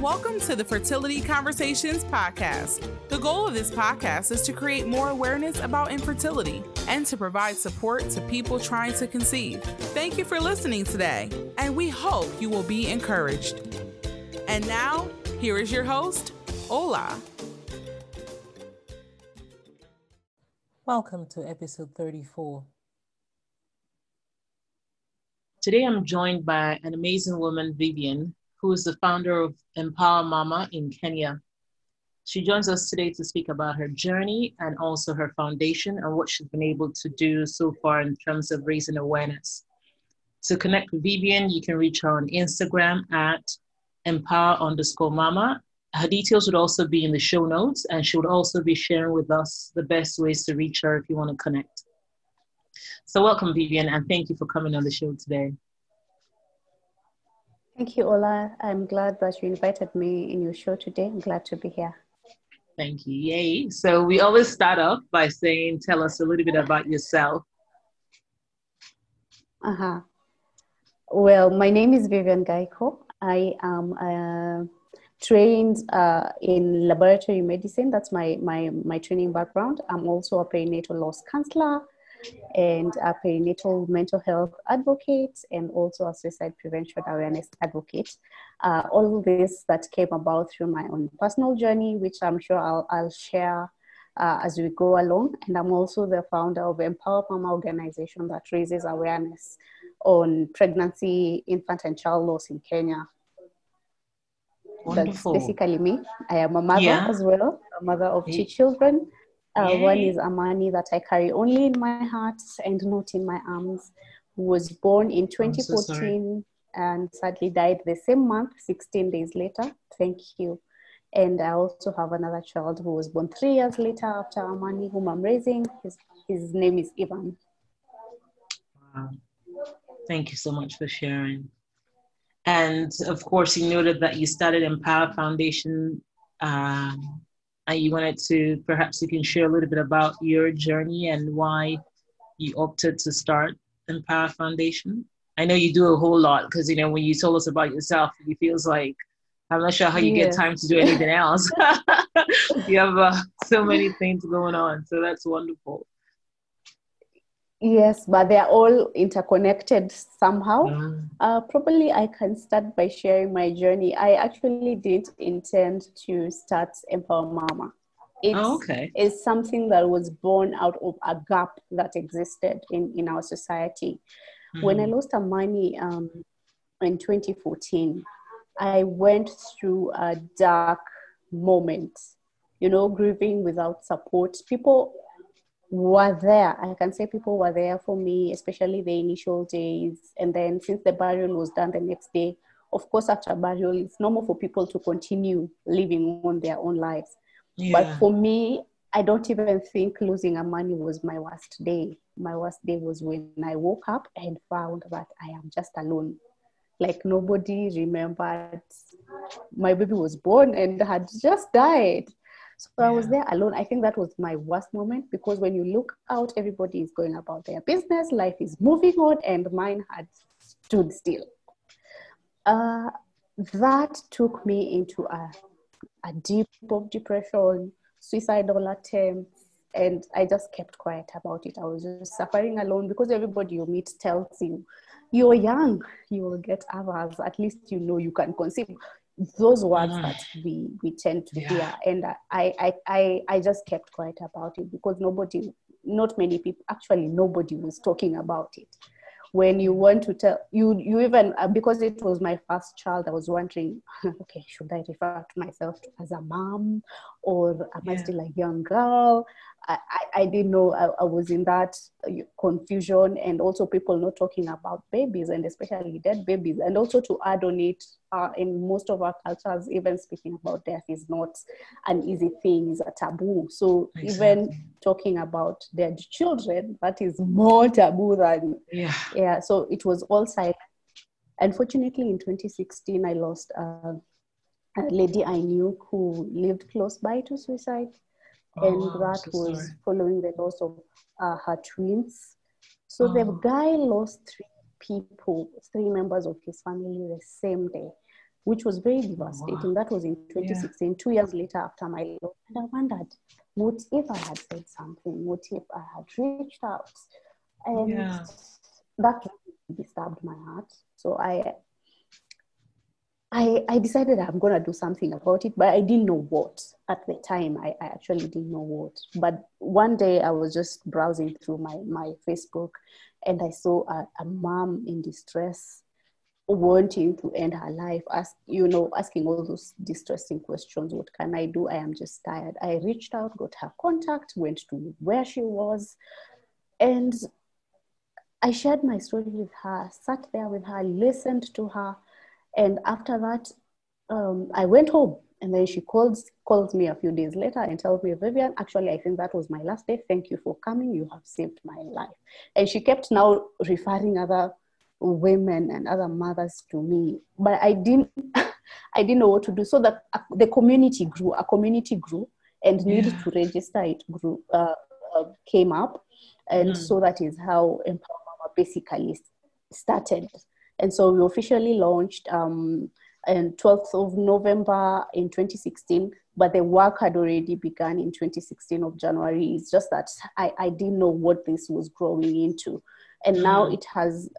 welcome to the Fertility Conversations podcast. The goal of this podcast is to create more awareness about infertility and to provide support to people trying to conceive. Thank you for listening today, and we hope you will be encouraged. And now, here is your host, Ola. Welcome to episode 34. Today, I'm joined by an amazing woman, Vivian, who is the founder of Empower Mama in Kenya. She joins us today to speak about her journey and also her foundation and what she's been able to do so far in terms of raising awareness. To connect with Vivian, you can reach her on Instagram at empower_mama. Her details would also be in the show notes, and she would also be sharing with us the best ways to reach her if you want to connect. So welcome, Vivian, and thank you for coming on the show today. Thank you, Ola. I'm glad that you invited me in your show today. I'm glad to be here. Thank you. Yay. So we always start off by saying, tell us a little bit about yourself. Well, my name is Vivian Gaiko. I am trained in laboratory medicine. That's my training background. I'm also a perinatal loss counselor and a perinatal mental health advocate, and also a suicide prevention awareness advocate. All of this that came about through my own personal journey, which I'm sure I'll share as we go along. And I'm also the founder of Empower Mama organization that raises awareness on pregnancy, infant and child loss in Kenya. Wonderful. That's basically me. I am a mother as well, a mother of two children. One is Amani, that I carry only in my heart and not in my arms, who was born in 2014 and sadly died the same month, 16 days later. Thank you. And I also have another child who was born 3 years later after Amani, whom I'm raising. His name is Ivan. Wow. Thank you so much for sharing. And of course, you noted that you started Empower Foundation. You wanted to, perhaps you can share a little bit about your journey and why you opted to start Empower Foundation. I know you do a whole lot because, you know, when you told us about yourself, it feels like, I'm not sure how you get time to do anything else. You have so many things going on. So that's wonderful. Yes, but they're all interconnected somehow. Probably I can start by sharing my journey. I actually did intend to start Empower Mama. It's something that was born out of a gap that existed in our society. When I lost Amani in 2014, I went through a dark moment, you know, grieving without support. People were there. I can say people were there for me, especially the initial days. And then since the burial was done the next day, of course, after burial, it's normal for people to continue living on their own lives. But for me, I don't even think losing Amani was my worst day. My worst day was when I woke up and found that I am just alone. Like nobody remembered. My baby was born and had just died. So I was there alone. I think that was my worst moment, because when you look out, everybody is going about their business. Life is moving on, and mine had stood still. That took me into a deep of depression, suicidal attempts, and I just kept quiet about it. I was just suffering alone, because everybody you meet tells you, you're young, you will get others. At least you know you can conceive. Those words that we tend to hear, and I just kept quiet about it, because nobody was talking about it. When you want to tell, you even, because it was my first child, I was wondering, okay, should I refer to myself as a mom, or am I still a young girl? I didn't know. I was in that confusion, and also people not talking about babies, and especially dead babies. And also to add on it, in most of our cultures, even speaking about death is not an easy thing, it's a taboo. So even talking about dead children, that is more taboo than, so it was all silent. Unfortunately, in 2016, I lost a lady I knew who lived close by to suicide. And following the loss of her twins. So the guy lost three members of his family the same day. which was very devastating. That was in 2016, 2 years later after my loss. And I wondered, what if I had said something? What if I had reached out? And that disturbed my heart. So I decided I'm going to do something about it, but I didn't know what. At the time, I actually didn't know what. But one day I was just browsing through my Facebook and I saw a mom in distress wanting to end her life, asking all those distressing questions. What can I do? I am just tired. I reached out, got her contact, went to where she was, and I shared my story with her, sat there with her, listened to her. And after that, I went home, and then she calls me a few days later and tells me, Vivian, actually, I think that was my last day. Thank you for coming. You have saved my life. And she kept now referring other women and other mothers to me. But I didn't know what to do. So that the community grew. A community grew and needed to register. It grew, came up. And so that is how Empower Mama basically started. And so we officially launched on 12th of November in 2016, but the work had already begun in 2016 of January. It's just that I didn't know what this was growing into. And now it has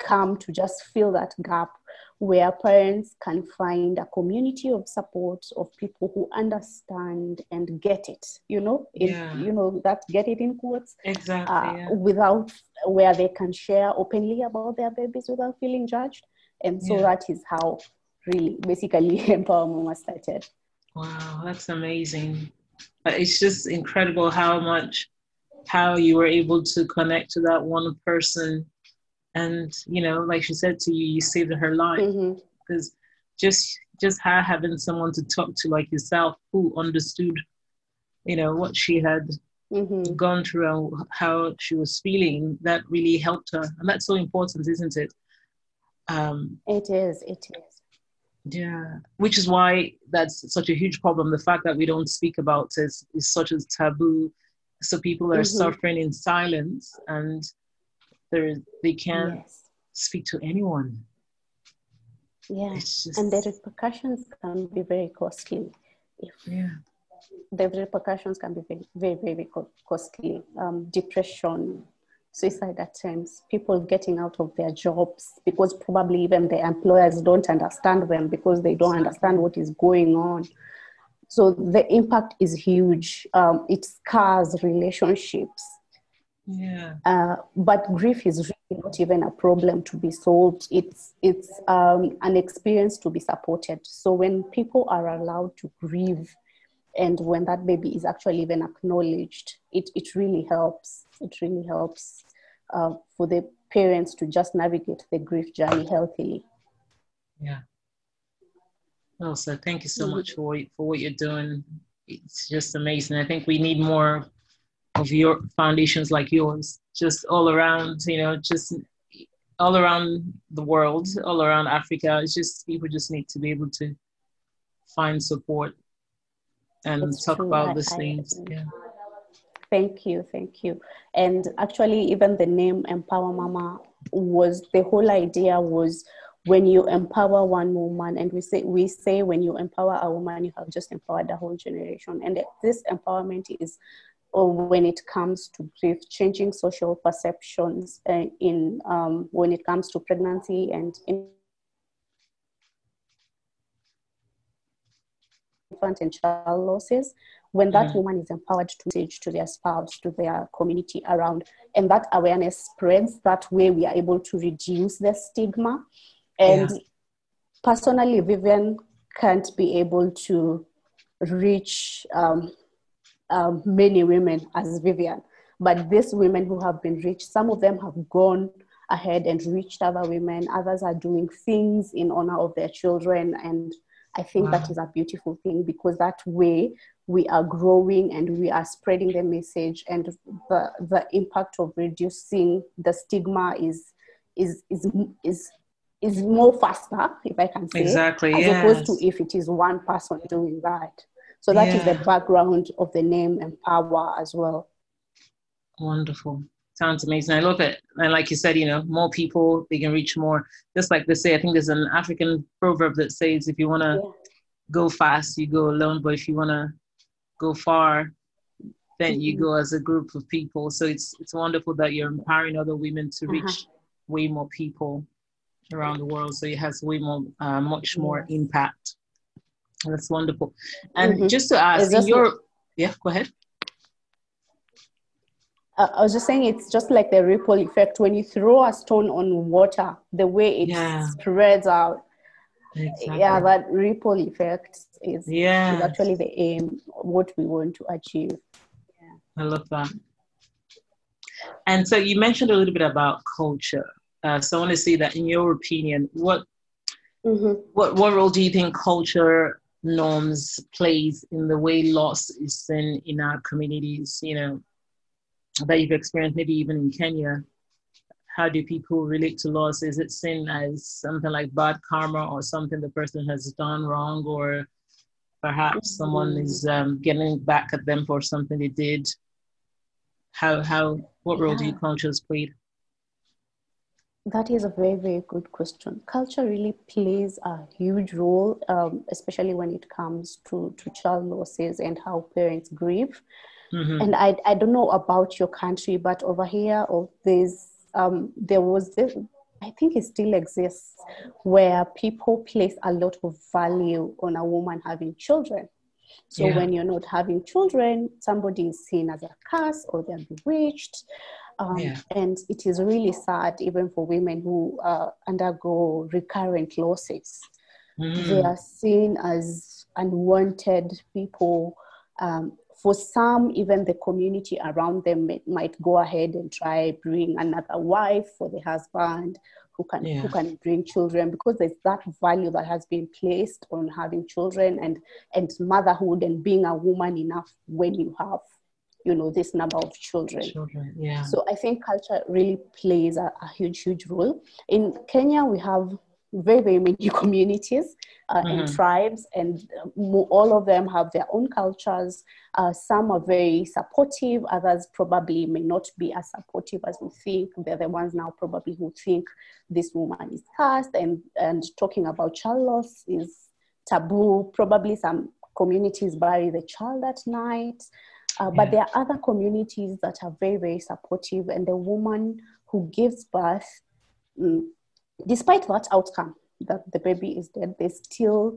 come to just fill that gap where parents can find a community of support of people who understand and get it, get it in quotes, exactly, without, where they can share openly about their babies without feeling judged. And so that is how really basically Empower Mama started. Wow, that's amazing. It's just incredible how you were able to connect to that one person. And, like she said to you, you saved her life. Mm-hmm. Because just her having someone to talk to like yourself who understood, what she had gone through and how she was feeling, that really helped her. And that's so important, isn't it? It is. Yeah. Which is why that's such a huge problem. The fact that we don't speak about it is such a taboo. So people are suffering in silence, and they can't speak to anyone. Yeah, and the repercussions can be very costly. The repercussions can be very, very, very costly. Depression, suicide attempts, people getting out of their jobs because probably even the employers don't understand them because they don't understand what is going on. So the impact is huge. It scars relationships. Yeah. But grief is really not even a problem to be solved. It's an experience to be supported. So when people are allowed to grieve, and when that baby is actually even acknowledged, it really helps. It really helps for the parents to just navigate the grief journey healthily. Yeah. Well, so thank you so much for what you're doing. It's just amazing. I think we need more of your foundations like yours, just all around, just all around the world, all around Africa. It's just, people just need to be able to find support and talk about these things. Yeah. Thank you. And actually, even the name Empower Mama the whole idea was, when you empower one woman, and we say when you empower a woman, you have just empowered the whole generation. And this empowerment is, or when it comes to grief, changing social perceptions when it comes to pregnancy and infant and child losses, when that woman is empowered to message to their spouse, to their community around, and that awareness spreads, that way we are able to reduce the stigma. And personally, Vivian can't be able to reach many women as Vivian, but these women who have been reached, some of them have gone ahead and reached other women. Others are doing things in honor of their children, and I think that is a beautiful thing, because that way we are growing and we are spreading the message, and the impact of reducing the stigma is more faster, if I can say, opposed to if it is one person doing that. So that is the background of the name Empower as well. Wonderful. Sounds amazing. I love it. And like you said, you know, more people, they can reach more. Just like they say, I think there's an African proverb that says, if you want to go fast, you go alone. But if you want to go far, then you go as a group of people. So it's wonderful that you're empowering other women to reach way more people around the world. So it has way more, much more impact. And that's wonderful. And just to ask, yeah, go ahead. I was just saying, it's just like the ripple effect. When you throw a stone on water, the way it spreads out, yeah, that ripple effect is actually the aim, what we want to achieve. Yeah. I love that. And so you mentioned a little bit about culture. So I want to see that, in your opinion, what role do you think culture norms plays in the way loss is seen in our communities, you know, that you've experienced, maybe even in Kenya? How do people relate to loss? Is it seen as something like bad karma, or something the person has done wrong, or perhaps someone is getting back at them for something they did? What role do you cultures play? That is a very, very good question. Culture really plays a huge role, especially when it comes to child losses and how parents grieve. And I don't know about your country, but over here, there was this, I think it still exists, where people place a lot of value on a woman having children. So when you're not having children, somebody is seen as a curse, or they're bewitched. And it is really sad, even for women who undergo recurrent losses. They are seen as unwanted people. For some, even the community around them might go ahead and try bring another wife for the husband who can bring children, because there's that value that has been placed on having children and motherhood and being a woman enough when you have, you know, this number of children. Yeah. So I think culture really plays a huge, huge role. In Kenya, we have very, very many communities and tribes, and all of them have their own cultures. Some are very supportive, others probably may not be as supportive as we think. They're the ones now probably who think this woman is cursed, and talking about child loss is taboo. Probably some communities bury the child at night, but there are other communities that are very, very supportive, and the woman who gives birth, despite that outcome, that the baby is dead, they're still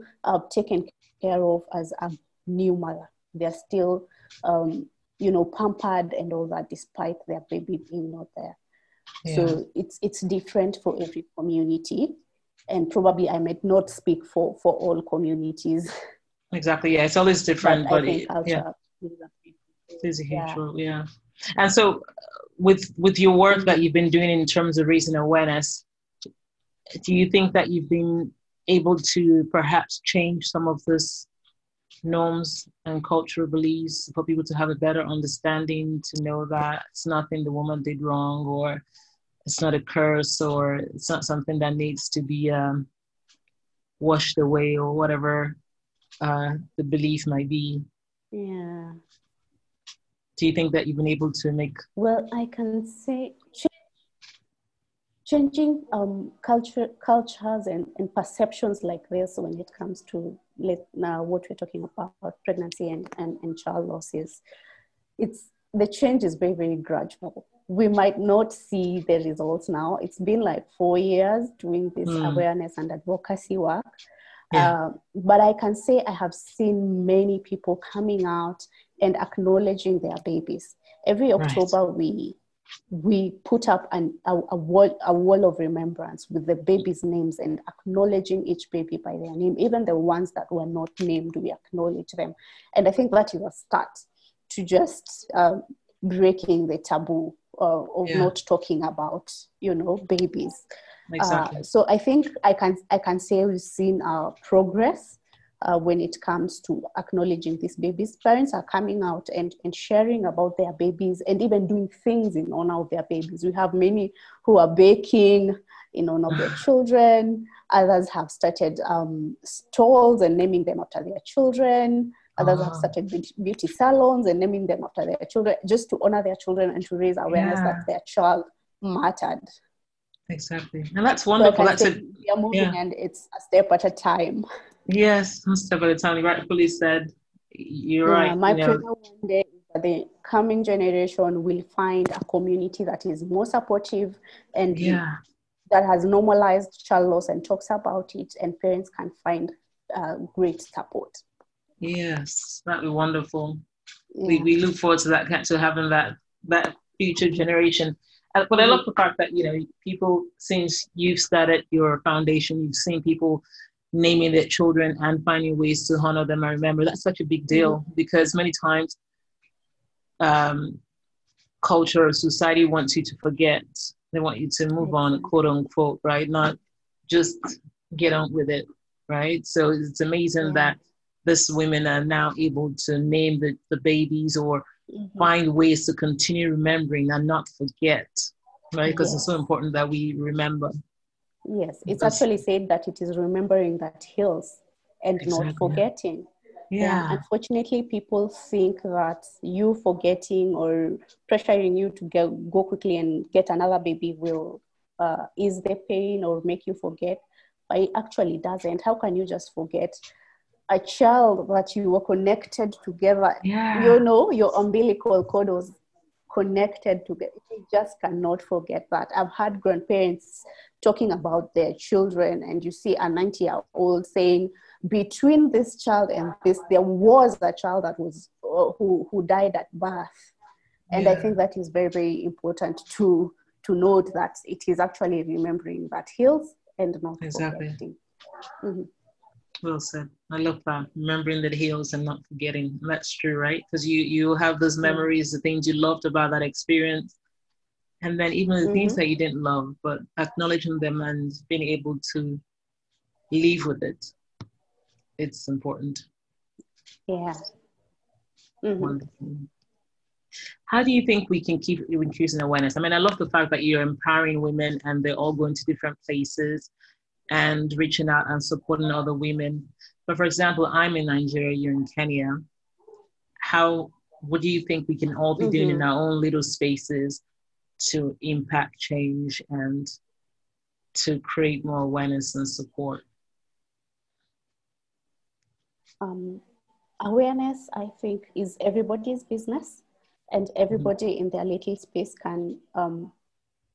taken care of as a new mother. They're still, pampered and all that, despite their baby being not there. Yeah. So it's different for every community. And probably I might not speak for all communities. Exactly, yeah, it's always different. But I think culture is a huge role, yeah. And so with your work that you've been doing in terms of raising awareness, do you think that you've been able to perhaps change some of these norms and cultural beliefs for people to have a better understanding, to know that it's nothing the woman did wrong, or it's not a curse, or it's not something that needs to be washed away, or whatever the belief might be? Yeah. Do you think that you've been able to make... Well, I can say... Changing cultures and perceptions like this when it comes to what we're talking about, pregnancy and child losses, the change is very, very gradual. We might not see the results now. It's been like 4 years doing this awareness and advocacy work. Yeah. But I can say I have seen many people coming out and acknowledging their babies. Every October we put up a wall of remembrance with the babies' names, and acknowledging each baby by their name. Even the ones that were not named, we acknowledge them. And I think that is a start to just breaking the taboo of not talking about, babies. Exactly. So I think I can say we've seen our progress when it comes to acknowledging these babies. Parents are coming out and sharing about their babies, and even doing things in honor of their babies. We have many who are baking in honor of their children. Others have started stalls and naming them after their children. Others have started beauty salons and naming them after their children, just to honor their children and to raise awareness that their child mattered. Exactly. And that's wonderful. Like that's we are moving and it's a step at a time. Yes, a step at a time. Rightfully said. You're right. My prayer one day is that the coming generation will find a community that is more supportive and that has normalized child loss and talks about it, and parents can find great support. Yes, that'd be wonderful. Yeah. We look forward to that, to having that future generation. But I love the fact that, you know, people, since you've started your foundation, you've seen people naming their children and finding ways to honor them and remember. That's such a big deal, because many times culture or society wants you to forget. They want you to move on, quote unquote, right? Not just get on with it, right? So it's amazing that these women are now able to name the babies or find ways to continue remembering and not forget, right? Because it's so important that we remember. Yes, it's actually said that it is remembering that heals and not forgetting. Yeah. Unfortunately, people think that you forgetting or pressuring you to go quickly and get another baby will ease the pain or make you forget, but it actually doesn't. How can you just forget a child that you were connected together? You know, your umbilical cord was connected together. You just cannot forget that. I've had grandparents talking about their children, and you see a 90-year-old saying, between this child and this, there was a child that was who died at birth. And I think that is very, very important to note, that it is actually remembering that heals and not forgetting. Well said. I love that. Remembering that heals and not forgetting. That's true, right? Because you have those memories, the things you loved about that experience, and then even the things that you didn't love, but acknowledging them and being able to live with it. It's important. Yeah. Wonderful. How do you think we can keep increasing awareness? I mean, I love the fact that you're empowering women and they're all going to different places and reaching out and supporting other women. But for example, I'm in Nigeria, you're in Kenya. What do you think we can all be doing in our own little spaces to impact change and to create more awareness and support? Awareness, I think, is everybody's business, and everybody in their little space can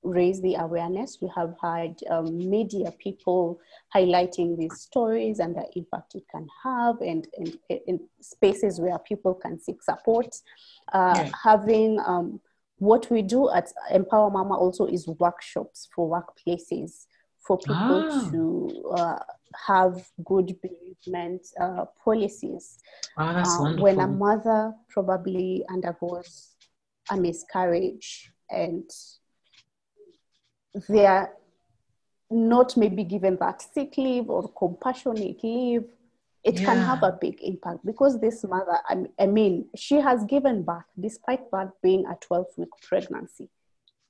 raise the awareness. We have had media people highlighting these stories and the impact it can have, and spaces where people can seek support. Having what we do at Empower Mama also is workshops for workplaces, for people to have good bereavement policies. That's wonderful. When a mother probably undergoes a miscarriage and they are not maybe given that sick leave or compassionate leave, it can have a big impact, because this mother, I mean, she has given birth despite that being a 12-week pregnancy.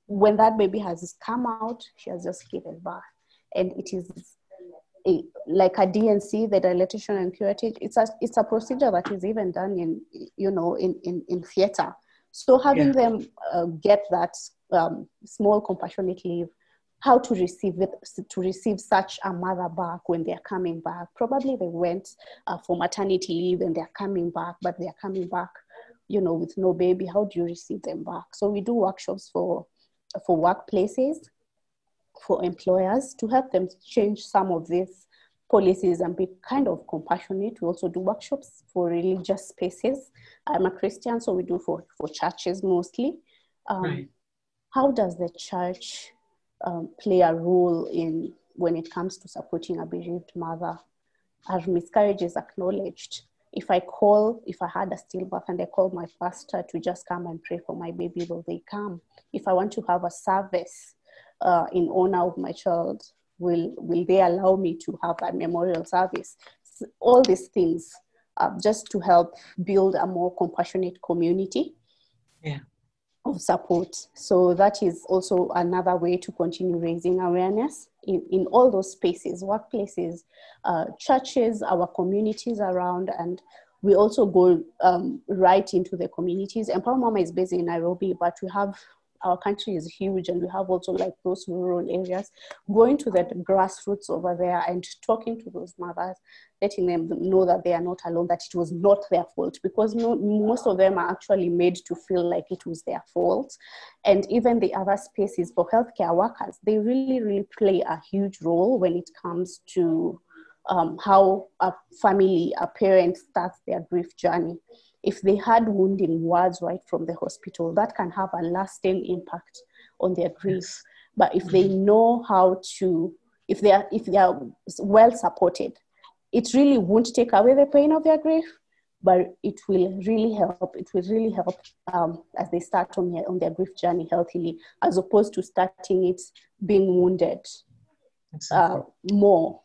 When that baby has come out, she has just given birth. And it is like a DNC, the dilatation and curettage. It's a procedure that is even done in theater. So having them get that small compassionate leave, how to receive it, to receive such a mother back when they're coming back. Probably they went for maternity leave and they're coming back, but they're coming back, you know, with no baby. How do you receive them back? So we do workshops for workplaces, for employers, to help them change some of these policies and be kind of compassionate. We also do workshops for religious spaces. I'm a Christian, so we do for churches mostly. How does the church play a role in when it comes to supporting a bereaved mother? Are miscarriages acknowledged? If I had a stillbirth and I call my pastor to just come and pray for my baby, will they come? If I want to have a service in honor of my child, will they allow me to have a memorial service? So all these things, just to help build a more compassionate community of support. So that is also another way to continue raising awareness in all those spaces, workplaces, churches, our communities around, and We also go right into the communities. Empower Mama is based in Nairobi, but we have, our country is huge, and we have also like those rural areas, going to the grassroots over there and talking to those mothers, letting them know that they are not alone, that it was not their fault, because most of them are actually made to feel like it was their fault. And even the other spaces for healthcare workers, they really, really play a huge role when it comes to how a family, a parent starts their grief journey. If they had wounding words right from the hospital, that can have a lasting impact on their grief. But if they know how to, if they are well supported, it really won't take away the pain of their grief, but it will really help. It will really help as they start on their grief journey healthily, as opposed to starting it being wounded more.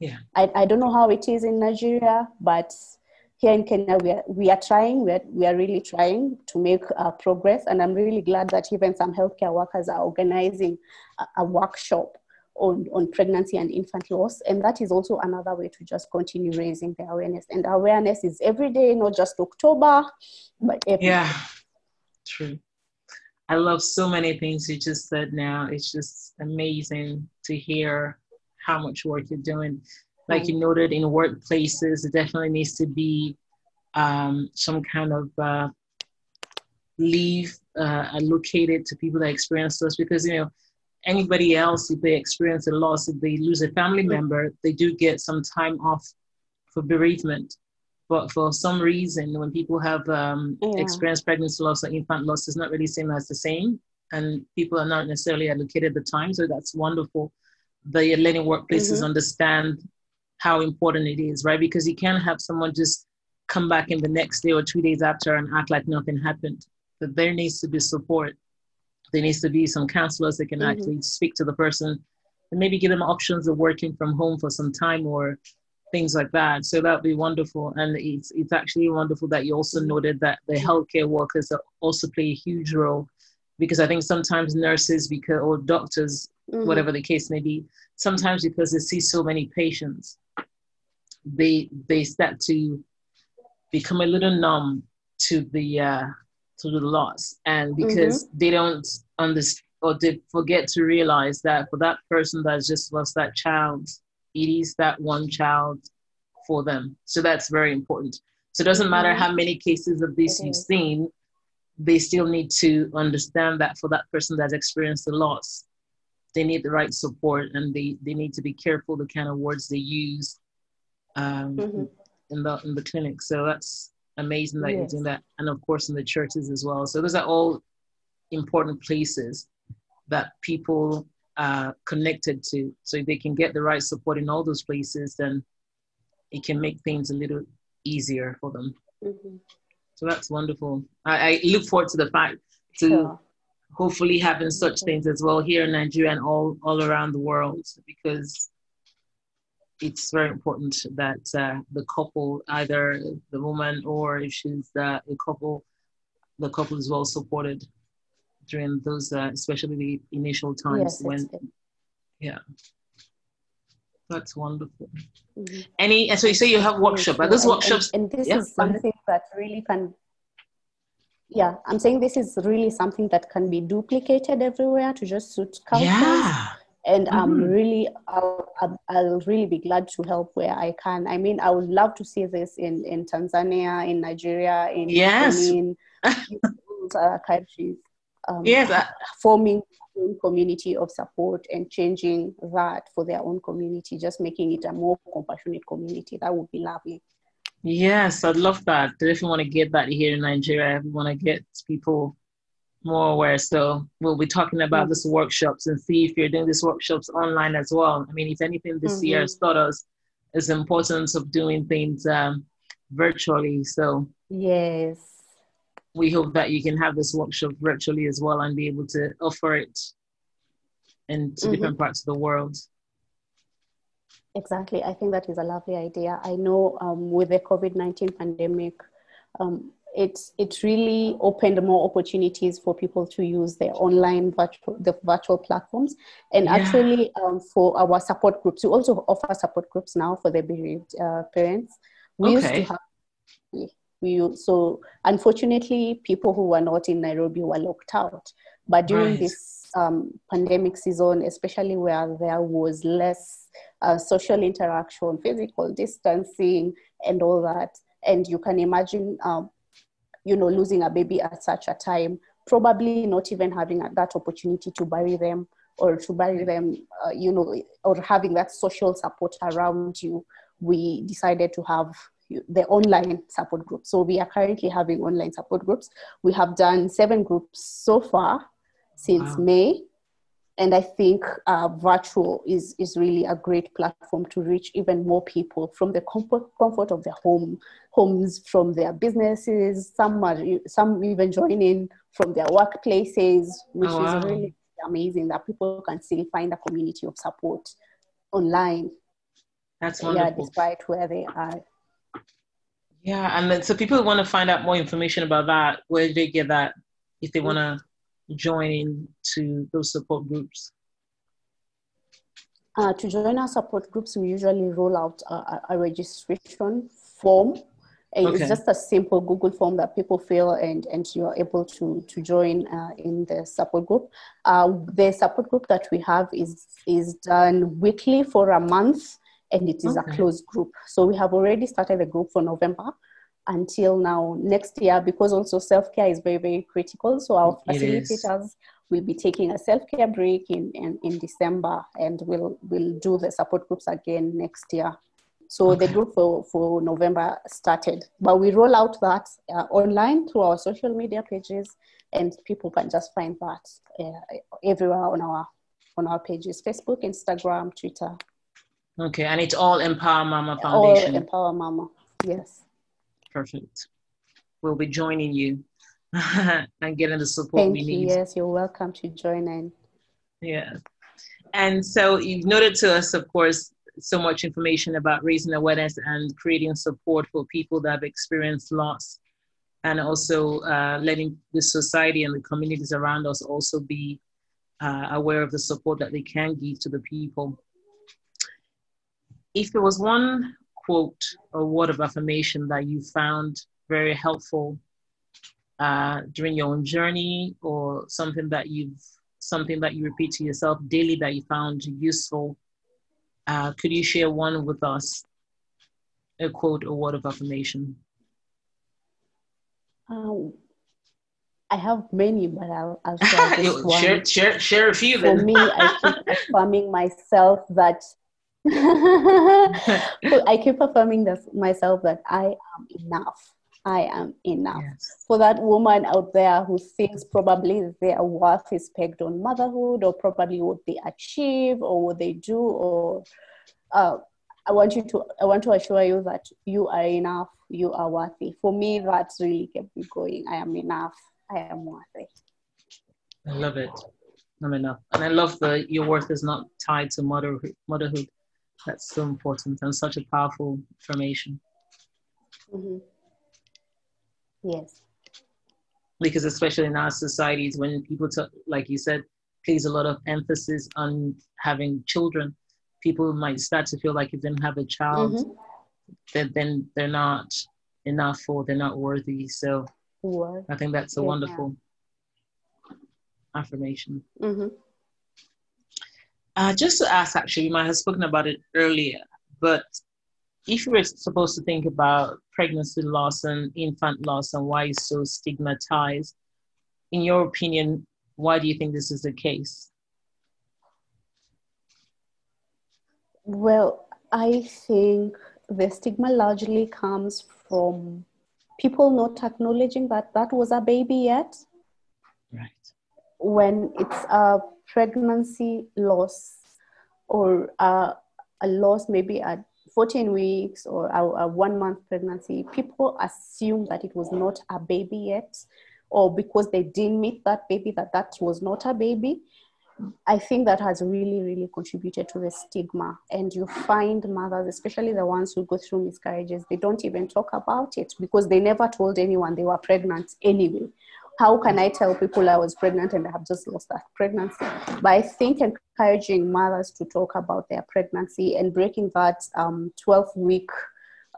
Yeah, I don't know how it is in Nigeria, but here in Kenya, we are really trying to make progress, and I'm really glad that even some healthcare workers are organizing a workshop on pregnancy and infant loss, and that is also another way to just continue raising the awareness. And awareness is every day, not just October, but every day. True. I love so many things you just said now. It's just amazing to hear how much work you're doing. Like you noted, in workplaces, it definitely needs to be some kind of leave allocated to people that experience loss, because, you know, anybody else, if they experience a loss, if they lose a family member, they do get some time off for bereavement. But for some reason, when people have experienced pregnancy loss or infant loss, it's not really seen as the same, and people are not necessarily allocated the time. So that's wonderful. The letting workplaces understand how important it is, right? Because you can't have someone just come back in the next day or 2 days after and act like nothing happened. But there needs to be support. There needs to be some counselors that can actually speak to the person and maybe give them options of working from home for some time or things like that. So that'd be wonderful. And it's actually wonderful that you also noted that the healthcare workers also play a huge role, because I think sometimes nurses or doctors, whatever the case may be, sometimes because they see so many patients, they start to become a little numb to the loss, and because they don't understand, or they forget to realize that for that person that's just lost that child, it is that one child for them. So that's very important. So it doesn't matter how many cases of this you've seen, they still need to understand that for that person that's experienced the loss, they need the right support, and they need to be careful the kind of words they use in the clinic. So that's amazing that you're doing that. And of course in the churches as well. So those are all important places that people are connected to. So if they can get the right support in all those places, then it can make things a little easier for them. So that's wonderful. I look forward to the fact to hopefully having such things as well here in Nigeria and all around the world, because it's very important that the couple, either the woman or if she's a couple, the couple is well supported during those, especially the initial times That's wonderful. So you say you have workshops. Are those workshops? And this is something that really can... Yeah, I'm saying this is really something that can be duplicated everywhere to just suit cultures. Yeah. And I'll really be glad to help where I can. I mean, I would love to see this in Tanzania, in Nigeria, in Benin, other countries. Forming their own community of support and changing that for their own community, just making it a more compassionate community. That would be lovely. Yes, I'd love that. I definitely want to get that here in Nigeria. We want to get people more aware. So we'll be talking about these workshops and see if you're doing these workshops online as well. I mean, if anything, this year has taught us the importance of doing things virtually. So yes, we hope that you can have this workshop virtually as well and be able to offer it in different parts of the world. Exactly. I think that is a lovely idea. I know with the COVID-19 pandemic, it really opened more opportunities for people to use their online virtual platforms. And actually for our support groups, we also offer support groups now for the bereaved parents. We used to have So unfortunately, people who were not in Nairobi were locked out. But during this pandemic season, especially where there was less social interaction, physical distancing, and all that, and you can imagine, losing a baby at such a time, probably not even having that opportunity to bury them or having that social support around you, we decided to have the online support group. So we are currently having online support groups. We have done 7 groups so far since May. And I think virtual is really a great platform to reach even more people from the comfort of their homes, from their businesses. Some even join in from their workplaces, which is really amazing that people can still find a community of support online. That's wonderful. Yeah, despite where they are. Yeah, and then, so people want to find out more information about that. Where do they get that if they want to join in to those support groups? To join our support groups, we usually roll out a registration form. It's just a simple Google form that people fill, and you are able to join in the support group. The support group that we have is done weekly for a month, and it is a closed group. So we have already started the group for November until now, next year, because also self-care is very, very critical. So our facilitators will be taking a self-care break in December, and we'll do the support groups again next year. So the group for November started, but we roll out that online through our social media pages, and people can just find that everywhere on our pages, Facebook, Instagram, Twitter. Okay, and it's all Empower Mama Foundation. All Empower Mama, yes. Perfect. We'll be joining you and getting the support we need. Yes, you're welcome to join in. Yeah. And so you've noted to us, of course, so much information about raising awareness and creating support for people that have experienced loss, and also letting the society and the communities around us also be aware of the support that they can give to the people. If there was one quote or word of affirmation that you found very helpful during your own journey, or something that you repeat to yourself daily that you found useful, could you share one with us? A quote or word of affirmation? I have many, but I'll share this one. Share a few. For me, I keep affirming myself that. I keep affirming myself that I am enough. I am enough. Yes. For that woman out there who thinks probably their worth is pegged on motherhood, or probably what they achieve or what they do, or I want to assure you that you are enough. You are worthy. For me, that's really kept me going. I am enough. I am worthy. I love it. I'm enough, and I love that your worth is not tied to motherhood. That's so important and such a powerful information. Mm-hmm. Yes. Because especially in our societies, when people, like you said, place a lot of emphasis on having children, people might start to feel like if they don't have a child, that then they're not enough or they're not worthy. So I think that's a wonderful affirmation. Mm-hmm. Just to ask, actually, you might have spoken about it earlier, but if you were supposed to think about pregnancy loss and infant loss and why it's so stigmatized, in your opinion, why do you think this is the case? Well, I think the stigma largely comes from people not acknowledging that that was a baby yet. Right. When it's a pregnancy loss or a loss maybe at 14 weeks or a 1-month pregnancy, people assume that it was not a baby yet, or because they didn't meet that baby, that was not a baby. I think that has really, really contributed to the stigma. And you find mothers, especially the ones who go through miscarriages, they don't even talk about it because they never told anyone they were pregnant anyway. How can I tell people I was pregnant and I have just lost that pregnancy? But I think encouraging mothers to talk about their pregnancy and breaking that 12-week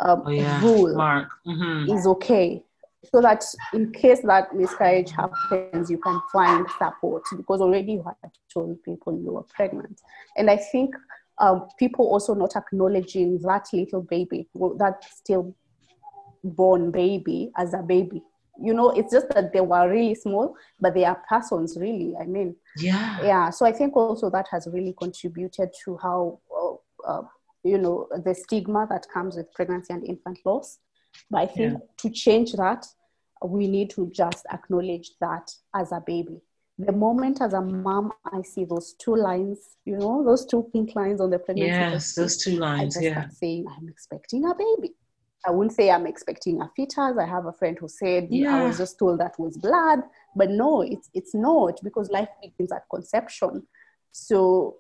rule is okay, so that in case that miscarriage happens, you can find support, because already you have shown people you were pregnant. And I think people also not acknowledging that little baby, that stillborn baby as a baby. You know, it's just that they were really small, but they are persons really, I mean. Yeah. So I think also that has really contributed to how, you know, the stigma that comes with pregnancy and infant loss. But I think to change that, we need to just acknowledge that as a baby. The moment as a mom, I see those two lines, you know, those two pink lines on the pregnancy. Yes, those two lines, I just start saying, I'm expecting a baby. I wouldn't say I'm expecting a fetus. I have a friend who said, I was just told that was blood. But no, it's not, because life begins at conception. So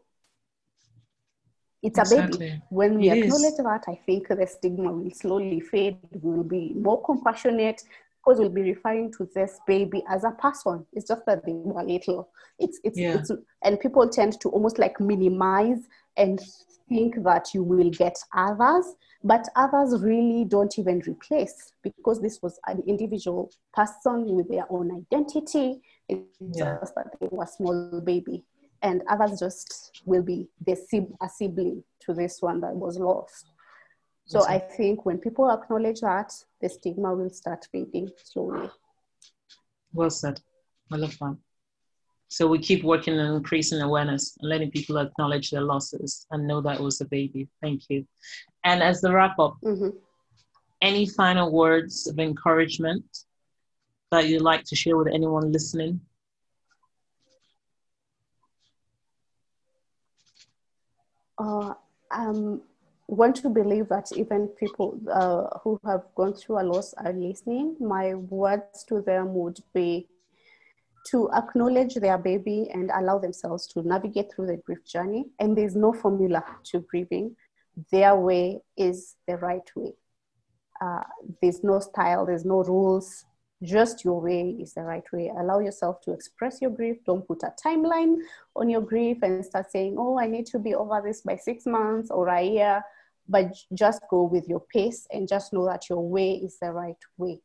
it's a baby. When we acknowledge that, I think the stigma will slowly fade. We'll be more compassionate, because we'll be referring to this baby as a person. It's just that they were little. It's and people tend to almost like minimize and think that you will get others, but others really don't even replace, because this was an individual person with their own identity. It's just that they were a small baby, and others just will be a sibling to this one that was lost. So I think when people acknowledge that, the stigma will start fading slowly. Well said. I love that. So we keep working on increasing awareness and letting people acknowledge their losses and know that it was a baby. Thank you. And as the wrap up, any final words of encouragement that you'd like to share with anyone listening? Want to believe that even people who have gone through a loss are listening. My words to them would be to acknowledge their baby and allow themselves to navigate through the grief journey. And there's no formula to grieving. Their way is the right way. There's no style, there's no rules. Just your way is the right way. Allow yourself to express your grief. Don't put a timeline on your grief and start saying, oh, I need to be over this by 6 months or a year. But just go with your pace and just know that your way is the right way.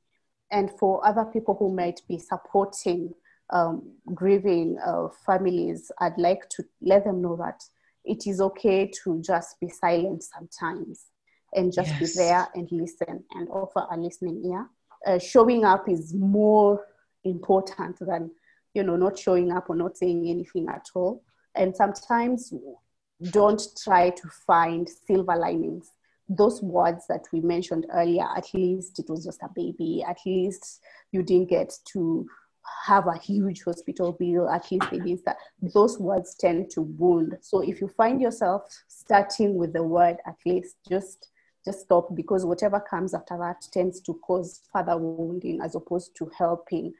And for other people who might be supporting grieving families, I'd like to let them know that it is okay to just be silent sometimes and just be there and listen and offer a listening ear. Showing up is more important than, you know, not showing up or not saying anything at all. And sometimes don't try to find silver linings. Those words that we mentioned earlier, at least it was just a baby, at least you didn't get to have a huge hospital bill, at least it is that, those words tend to wound. So if you find yourself starting with the word at least, just stop, because whatever comes after that tends to cause further wounding as opposed to helping.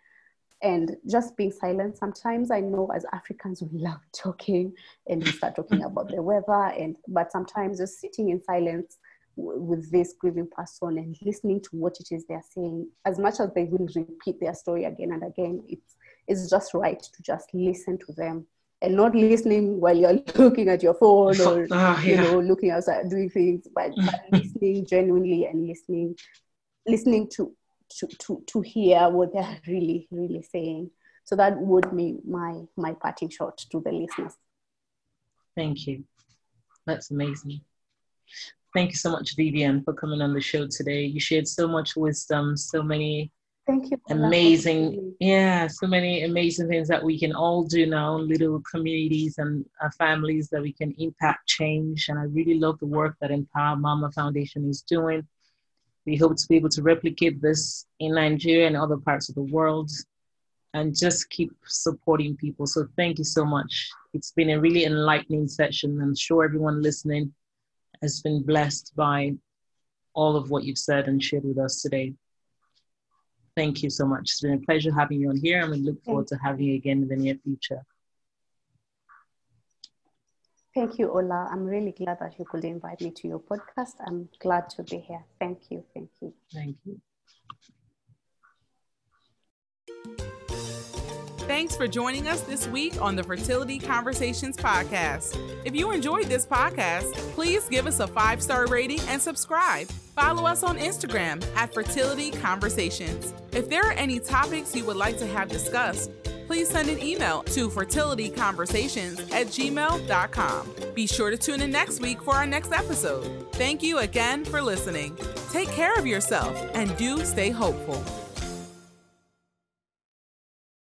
And just being silent sometimes, I know as Africans we love talking and we start talking about the weather, but sometimes just sitting in silence with this grieving person and listening to what it is they're saying, as much as they will repeat their story again and again, it's just right to just listen to them, and not listening while you're looking at your phone or you know, looking outside doing things, but listening genuinely and listening to hear what they're really, really saying. So that would be my parting shot to the listeners. Thank you. That's amazing. Thank you so much, Vivian, for coming on the show today. You shared so much wisdom, so many amazing things that we can all do in our own little communities and our families, that we can impact change. And I really love the work that Empower Mama Foundation is doing. We hope to be able to replicate this in Nigeria and other parts of the world, and just keep supporting people. So thank you so much. It's been a really enlightening session. I'm sure everyone listening has been blessed by all of what you've said and shared with us today. Thank you so much. It's been a pleasure having you on here, and we look forward to having you again in the near future. Thank you, Ola. I'm really glad that you could invite me to your podcast. I'm glad to be here. Thank you. Thank you. Thank you. Thanks for joining us this week on the Fertility Conversations podcast. If you enjoyed this podcast, please give us a 5-star rating and subscribe. Follow us on Instagram at Fertility Conversations. If there are any topics you would like to have discussed, please send an email to fertilityconversations@gmail.com. Be sure to tune in next week for our next episode. Thank you again for listening. Take care of yourself and do stay hopeful.